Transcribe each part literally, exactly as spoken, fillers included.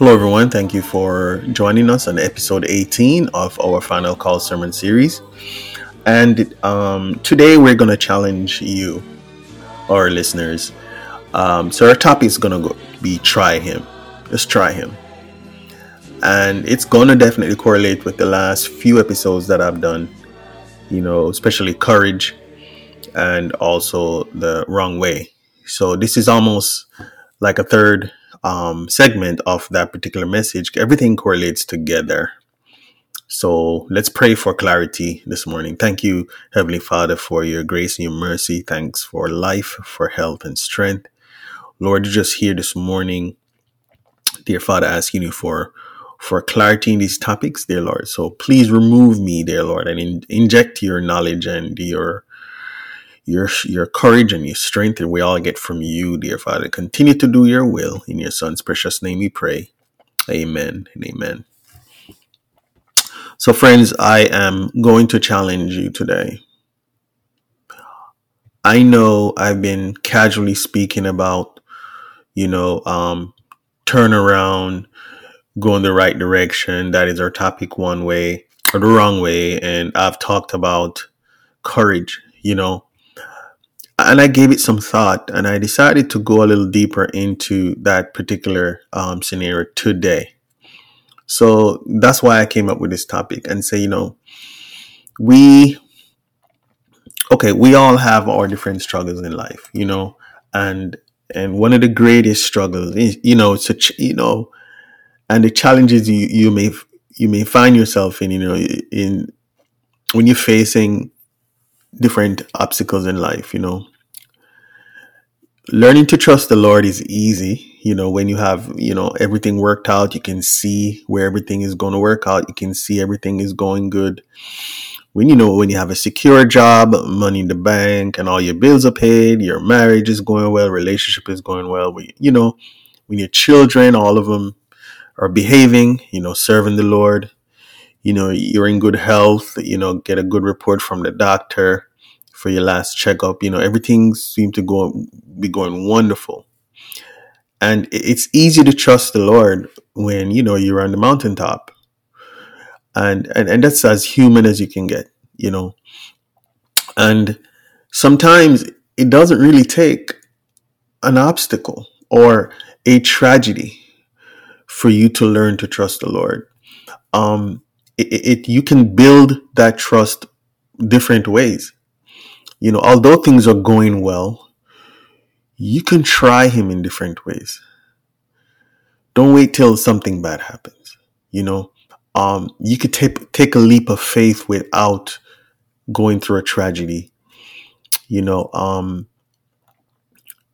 Hello everyone, thank you for joining us on episode eighteen of our Final Call Sermon Series. And um, today we're going to challenge you, our listeners. Um, so our topic is going to be try him. Just try him. And it's going to definitely correlate with the last few episodes that I've done, you know, especially courage and also the wrong way. So this is almost like a third Um, segment of that particular message. Everything correlates together. So let's pray for clarity this morning. Thank you, Heavenly Father, for your grace and your mercy. Thanks for life, for health and strength. Lord, you're just here this morning, dear Father, asking you for for clarity in these topics, dear Lord. So please remove me, dear Lord, and in, inject your knowledge and your Your, your courage and your strength that we all get from you, dear Father. Continue to do your will. In your Son's precious name we pray. Amen and amen. So friends, I am going to challenge you today. I know I've been casually speaking about, you know, um, turn around, go in the right direction. That is our topic, one way or the wrong way. And I've talked about courage, you know. And I gave it some thought, and I decided to go a little deeper into that particular um, scenario today. So that's why I came up with this topic and say, you know, we, okay, we all have our different struggles in life, you know, and and one of the greatest struggles is, you know, it's a ch- you know, and the challenges you, you may you may find yourself in, you know, in when you're facing different obstacles in life, you know. Learning to trust the Lord is easy, you know, when you have, you know, everything worked out, you can see where everything is going to work out. You can see everything is going good. When, you know, when you have a secure job, money in the bank, and all your bills are paid, your marriage is going well, relationship is going well. We, you know, when your children, all of them are behaving, you know, serving the Lord, you know, you're in good health, you know, get a good report from the doctor for your last checkup, you know, everything seemed to go be going wonderful. And it's easy to trust the Lord when, you know, you're on the mountaintop. And, and, and that's as human as you can get, you know. And sometimes it doesn't really take an obstacle or a tragedy for you to learn to trust the Lord. Um, It, it, you can build that trust different ways. You know, although things are going well, you can try him in different ways. Don't wait till something bad happens. You know, um, you could take, take a leap of faith without going through a tragedy. You know, um,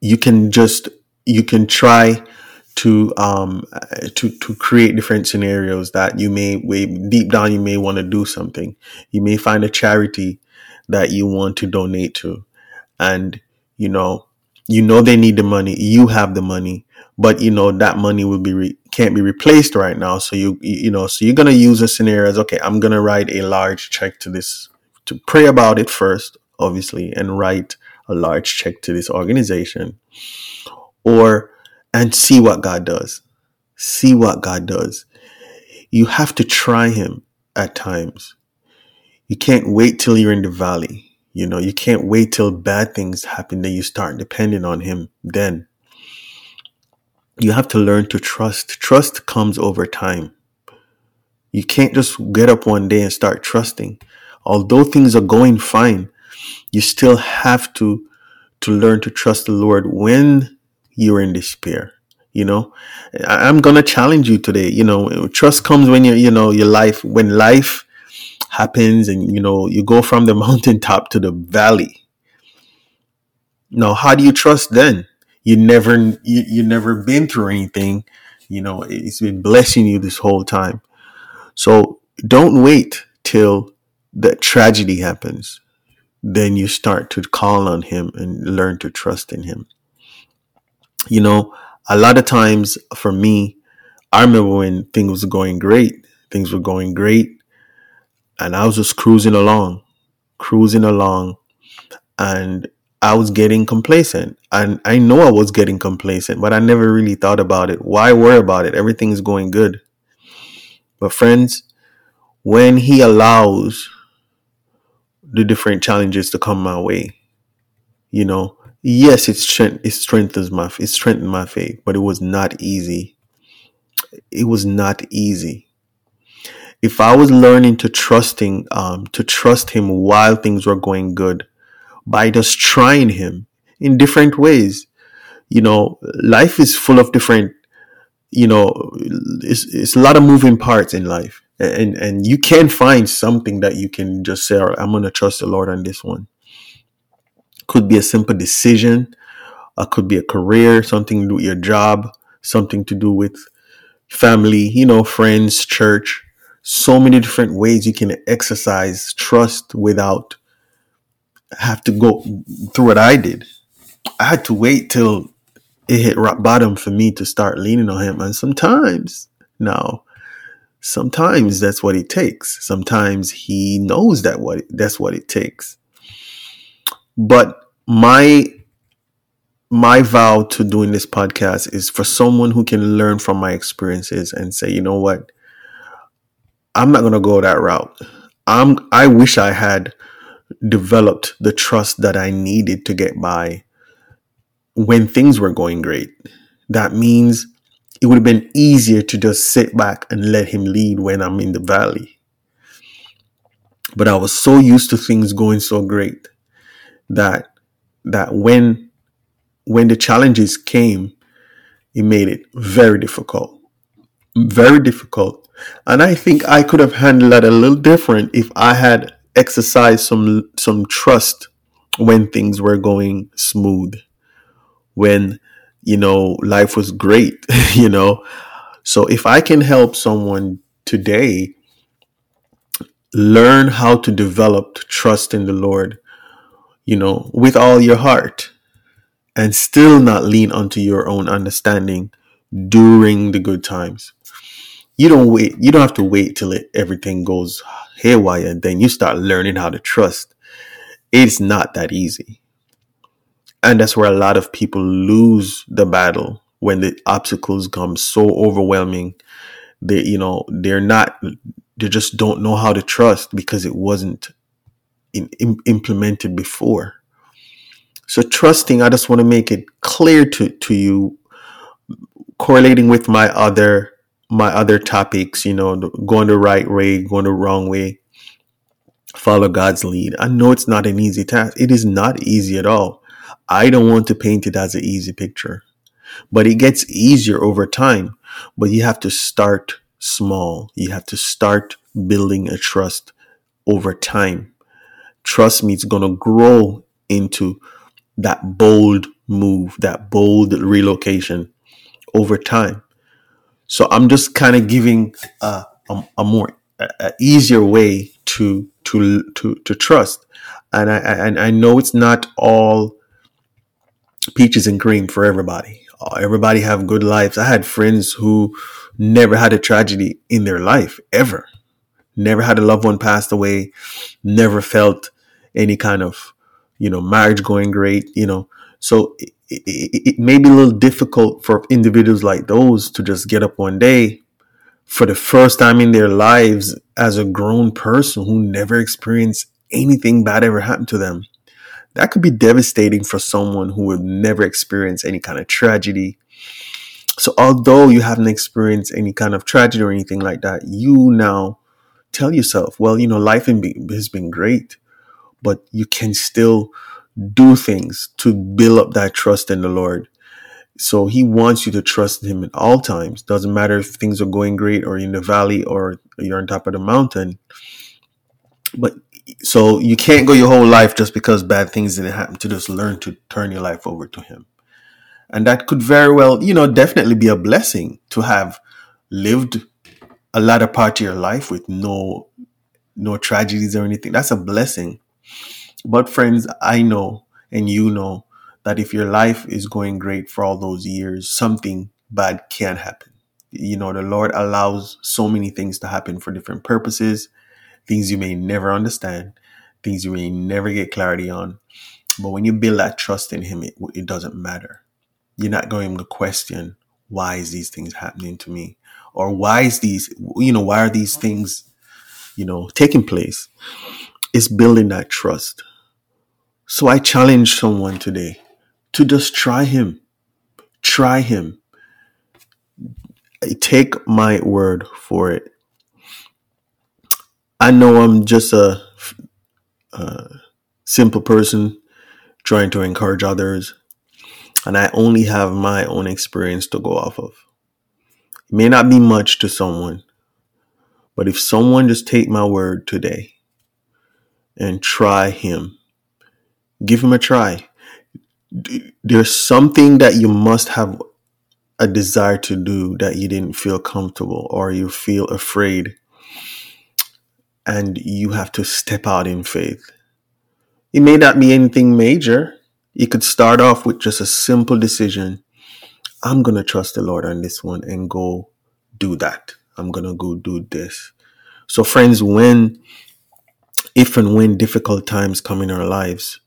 you can just, you can try to um to to create different scenarios that you may deep down you may want to do something. You may find a charity that you want to donate to, and you know you know they need the money. You have the money, but you know that money will be re- can't be replaced right now. So you you know so you're gonna use a scenario as, okay, I'm gonna write a large check to this. To pray about it first, obviously, and write a large check to this organization, or. And see what God does. See what God does. You have to try him at times. You can't wait till you're in the valley. You know, you can't wait till bad things happen that you start depending on him then. You have to learn to trust. Trust comes over time. You can't just get up one day and start trusting. Although things are going fine, you still have to, to learn to trust the Lord when you're in despair. You know, I'm going to challenge you today. You know, trust comes when you, you know, your life, when life happens and, you know, you go from the mountaintop to the valley. Now, how do you trust then? You never, you, you never been through anything. You know, it's been blessing you this whole time. So don't wait till the tragedy happens. Then you start to call on him and learn to trust in him. You know, a lot of times for me, I remember when things was going great, things were going great, and I was just cruising along, cruising along, and I was getting complacent. And I know I was getting complacent, but I never really thought about it. Why worry about it? Everything's going good. But friends, when he allows the different challenges to come my way, you know, yes, it strength it strengthens my it strengthened my faith, but it was not easy. It was not easy. If I was learning to trusting um to trust him while things were going good, by just trying him in different ways, you know, life is full of different, you know, it's it's a lot of moving parts in life. And and you can find something that you can just say, all right, I'm going to trust the Lord on this one. Could be a simple decision. Uh, could be a career, something to do with your job, something to do with family, you know, friends, church. So many different ways you can exercise trust without have to go through what I did. I had to wait till it hit rock bottom for me to start leaning on him. And sometimes now, Sometimes that's what it takes. Sometimes he knows that what it, that's what it takes. But my my vow to doing this podcast is for someone who can learn from my experiences and say, you know what, I'm not going to go that route. I'm. I wish I had developed the trust that I needed to get by when things were going great. That means it would have been easier to just sit back and let him lead when I'm in the valley. But I was so used to things going so great that that when when the challenges came, it made it very difficult. Very difficult. And I think I could have handled that a little different if I had exercised some some trust when things were going smooth. When you know, life was great, you know. So if I can help someone today learn how to develop trust in the Lord, you know, with all your heart and still not lean onto your own understanding during the good times. You don't wait. You don't have to wait till it, everything goes haywire and then you start learning how to trust. It's not that easy. And that's where a lot of people lose the battle when the obstacles come so overwhelming. They, you know, they're not, they just don't know how to trust because it wasn't in, in, implemented before. So trusting, I just want to make it clear to, to you, correlating with my other, my other topics, you know, going the right way, going the wrong way, follow God's lead. I know it's not an easy task. It is not easy at all. I don't want to paint it as an easy picture, but it gets easier over time. But you have to start small. You have to start building a trust over time. Trust me, it's going to grow into that bold move, that bold relocation over time. So I'm just kind of giving a, a, a more a easier way to to to to trust. And I and I know it's not all peaches and cream for everybody. Everybody have good lives. I had friends who never had a tragedy in their life, ever. Never had a loved one passed away. Never felt any kind of, you know, marriage going great, you know. So it, it, it may be a little difficult for individuals like those to just get up one day for the first time in their lives as a grown person who never experienced anything bad ever happened to them. That could be devastating for someone who would never experience any kind of tragedy. So although you haven't experienced any kind of tragedy or anything like that, you now tell yourself, well, you know, life has been great, but you can still do things to build up that trust in the Lord. So he wants you to trust him at all times. Doesn't matter if things are going great or in the valley or you're on top of the mountain. But so you can't go your whole life just because bad things didn't happen to just learn to turn your life over to him. And that could very well, you know, definitely be a blessing to have lived a latter part of your life with no, no tragedies or anything. That's a blessing. But friends, I know, and you know, that if your life is going great for all those years, something bad can happen. You know, the Lord allows so many things to happen for different purposes. Things you may never understand, things you may never get clarity on. But when you build that trust in him, it, it doesn't matter. You're not going to question, why is these things happening to me? Or why is these, you know, why are these things, you know, taking place? It's building that trust. So I challenge someone today to just try him. Try him. Take my word for it. I know I'm just a, a simple person trying to encourage others, and I only have my own experience to go off of. It may not be much to someone, but if someone just take my word today and try him, give him a try. There's something that you must have a desire to do that you didn't feel comfortable, or you feel afraid, and you have to step out in faith. It may not be anything major. You could start off with just a simple decision. I'm going to trust the Lord on this one and go do that. I'm going to go do this. So friends, when, if and when difficult times come in our lives,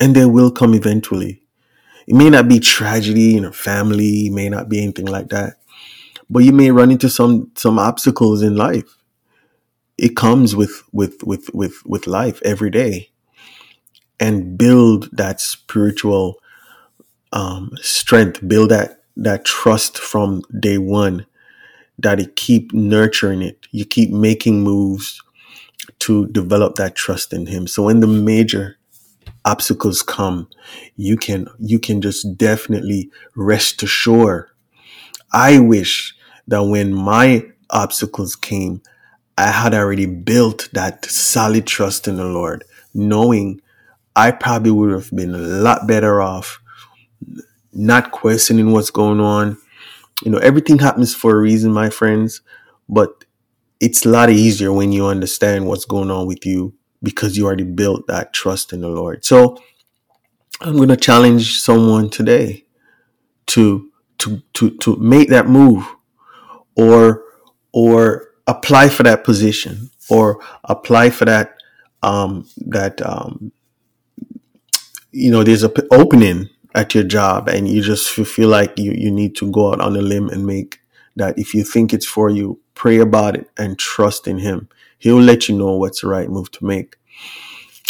and they will come eventually. It may not be tragedy in our family. It may not be anything like that. But you may run into some, some obstacles in life. It comes with, with, with, with, with life every day. And build that spiritual um, strength. Build that, that trust from day one. That it keep nurturing it. You keep making moves to develop that trust in him. So when the major obstacles come, you can you can just definitely rest assured. I wish that when my obstacles came, I had already built that solid trust in the Lord, knowing I probably would have been a lot better off not questioning what's going on. You know, everything happens for a reason, my friends, but it's a lot easier when you understand what's going on with you, because you already built that trust in the Lord. So I'm going to challenge someone today to, to, to, to make that move, or, or apply for that position, or apply for that, um, that, um, you know, there's a p- opening at your job, and you just feel like you, you need to go out on a limb and make that. If you think it's for you, pray about it and trust in him. He'll let you know what's the right move to make.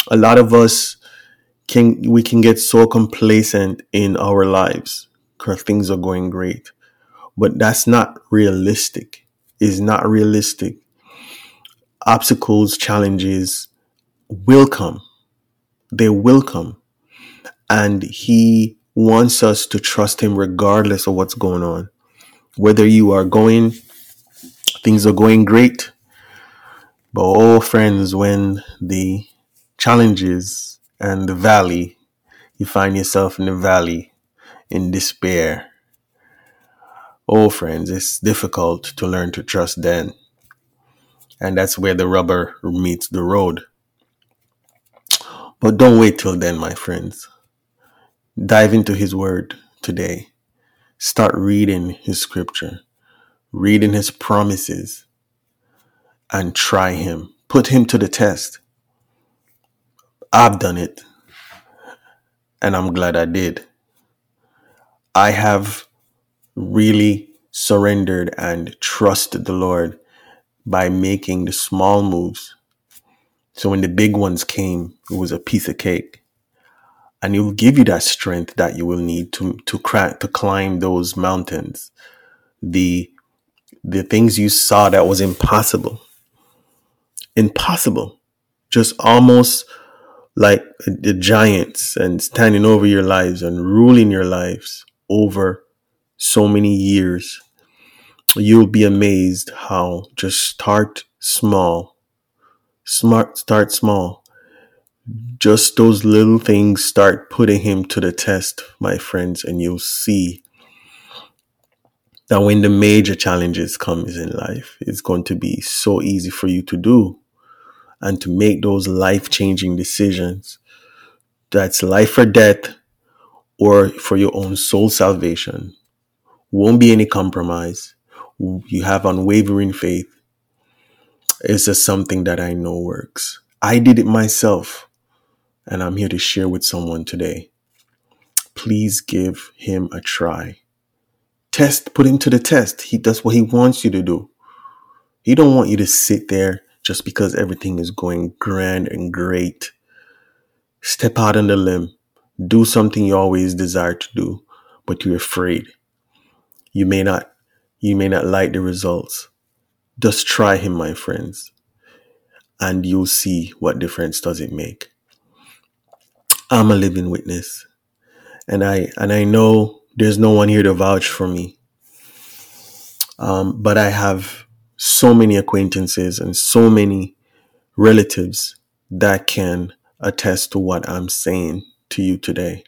A lot of us can, we can get so complacent in our lives because things are going great, but that's not realistic. It's not realistic. Obstacles, challenges will come. They will come. And he wants us to trust him regardless of what's going on. Whether you are going, things are going great, but oh, friends, when the challenges and the valley, you find yourself in the valley in despair. Oh, friends, it's difficult to learn to trust then. And that's where the rubber meets the road. But don't wait till then, my friends. Dive into his word today. Start reading his scripture, reading his promises, and try him. Put him to the test. I've done it, and I'm glad I did. I have really surrendered and trusted the Lord by making the small moves. So when the big ones came, it was a piece of cake. And it will give you that strength that you will need to, to, crack, to climb those mountains. The, the things you saw that was impossible. Impossible, just almost like the giants, and standing over your lives and ruling your lives over so many years. You'll be amazed how just start small, smart, start small. Just those little things start putting him to the test, my friends, and you'll see that when the major challenges comes in life, it's going to be so easy for you to do and to make those life-changing decisions. That's life or death, or for your own soul salvation. Won't be any compromise. You have unwavering faith. It's just something that I know works. I did it myself. and I'm here to share with someone today. Please give him a try. Test, put him to the test. He does what he wants you to do. He don't want you to sit there just because everything is going grand and great. Step out on the limb. Do something you always desire to do, but you're afraid. You may not, you may not like the results. Just try him, my friends, and you'll see what difference does it make. I'm a living witness, and I and I know there's no one here to vouch for me. Um, but I have so many acquaintances and so many relatives that can attest to what I'm saying to you today.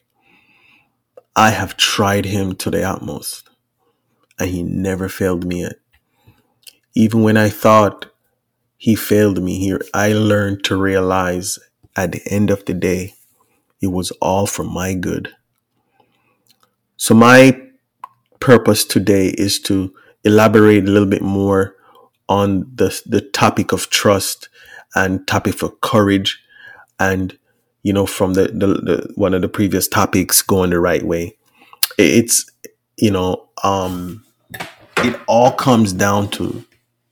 I have tried him to the utmost, and he never failed me yet. Even when I thought he failed me here, I learned to realize at the end of the day, it was all for my good. So my purpose today is to elaborate a little bit more on the, the topic of trust and topic of courage. And, you know, from the, the, the one of the previous topics, going the right way. It's, you know, um, it all comes down to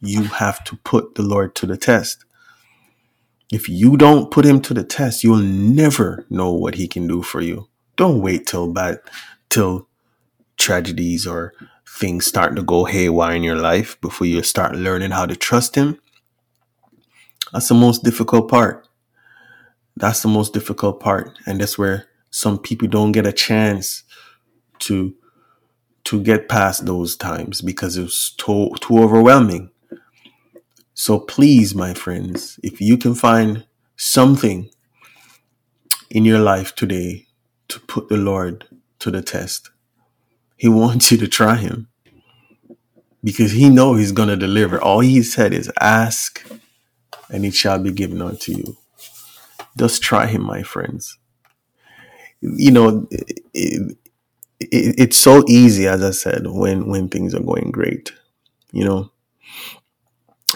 you have to put the Lord to the test. If you don't put him to the test, you'll never know what he can do for you. Don't wait till bad, till tragedies or things start to go haywire in your life before you start learning how to trust him. That's the most difficult part. That's the most difficult part. And that's where some people don't get a chance to to get past those times because it's too, too overwhelming. So please, my friends, if you can find something in your life today to put the Lord to the test, he wants you to try him because he knows he's going to deliver. All he said is ask and it shall be given unto you. Just try him, my friends. You know, it, it, It, it's so easy, as I said, when, when things are going great, you know,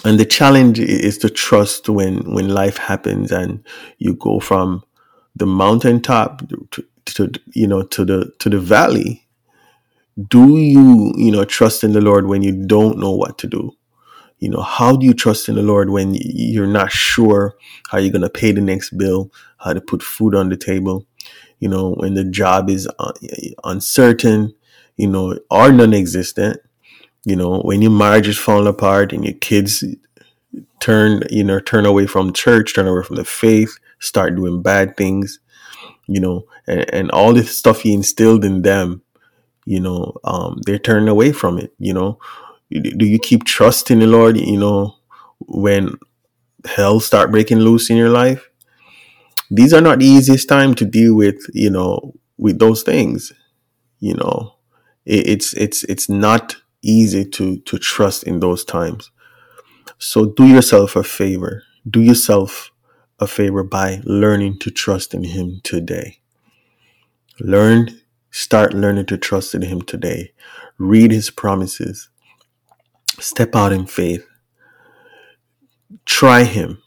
and the challenge is to trust when, when life happens and you go from the mountaintop to, to, you know, to the, to the valley. Do you, you know, trust in the Lord when you don't know what to do? You know, how do you trust in the Lord when you're not sure how you're going to pay the next bill, how to put food on the table? You know, when the job is uncertain, you know, or non-existent, you know, when your marriage is falling apart and your kids turn, you know, turn away from church, turn away from the faith, start doing bad things, you know, and, and all this stuff he instilled in them, you know, um, they're turning away from it. You know, do you keep trusting the Lord, you know, when hell start breaking loose in your life? These are not the easiest time to deal with, you know, with those things. You know, it, it's it's it's not easy to to trust in those times. So do yourself a favor. Do yourself a favor by learning to trust in him today. Learn, start learning to trust in him today. Read his promises. Step out in faith. Try him.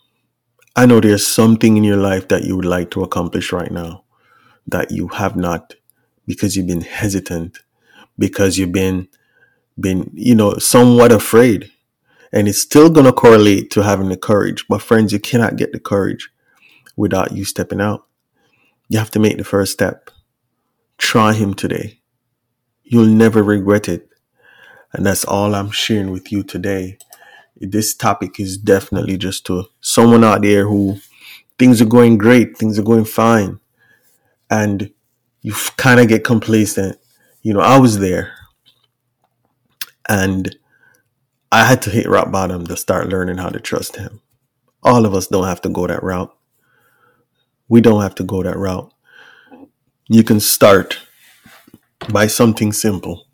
I know there's something in your life that you would like to accomplish right now that you have not, because you've been hesitant, because you've been, been, you know, somewhat afraid, and it's still going to correlate to having the courage. But friends, you cannot get the courage without you stepping out. You have to make the first step. Try him today. You'll never regret it. And that's all I'm sharing with you today. This topic is definitely just to someone out there who things are going great, things are going fine, and you kind of get complacent. You know, I was there, and I had to hit rock bottom to start learning how to trust him. All of us don't have to go that route. We don't have to go that route. You can start by something simple,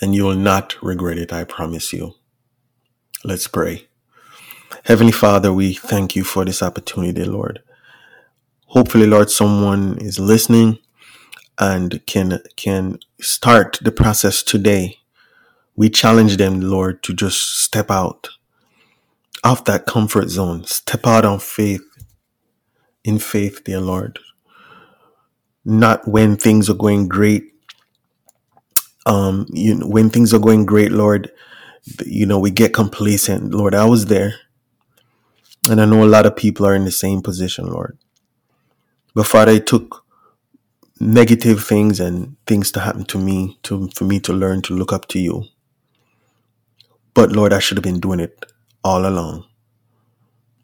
and you will not regret it, I promise you. Let's pray. Heavenly Father, we thank you for this opportunity, Lord. Hopefully, Lord, someone is listening and can can start the process today. We challenge them, Lord, to just step out of that comfort zone. Step out on faith in faith, dear Lord. Not when things are going great. Um, you know, when things are going great, Lord, you know, we get complacent. Lord, I was there. And I know a lot of people are in the same position, Lord. But Father, it took negative things and things to happen to me to for me to learn to look up to you. But Lord, I should have been doing it all along.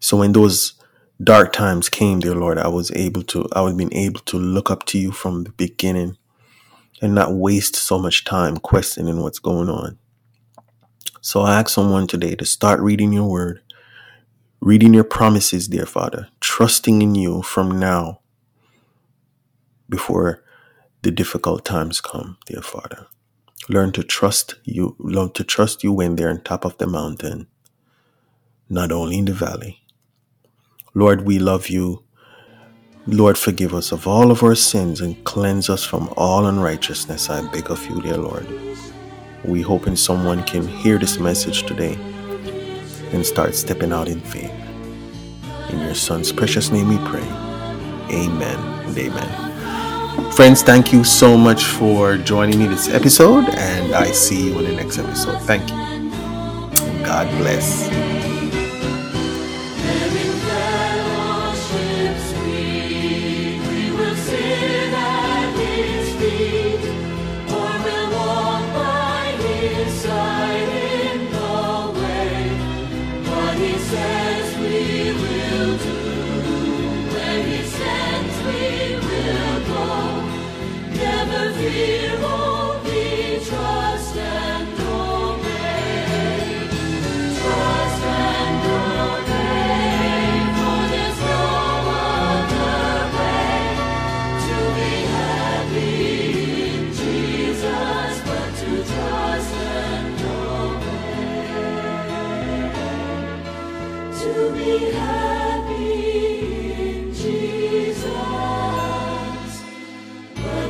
So when those dark times came, dear Lord, I was able to, I would have been able to look up to you from the beginning and not waste so much time questioning what's going on. So I ask someone today to start reading your word, reading your promises, dear Father, trusting in you from now before the difficult times come, dear Father. Learn to trust you, learn to trust you when they're on top of the mountain, not only in the valley. Lord, we love you. Lord, forgive us of all of our sins and cleanse us from all unrighteousness, I beg of you, dear Lord. We hoping someone can hear this message today and start stepping out in faith. In your Son's precious name we pray. Amen and amen. Friends, thank you so much for joining me this episode, and I see you in the next episode. Thank you. God bless.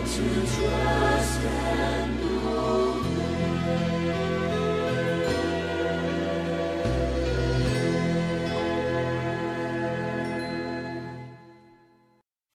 To trust and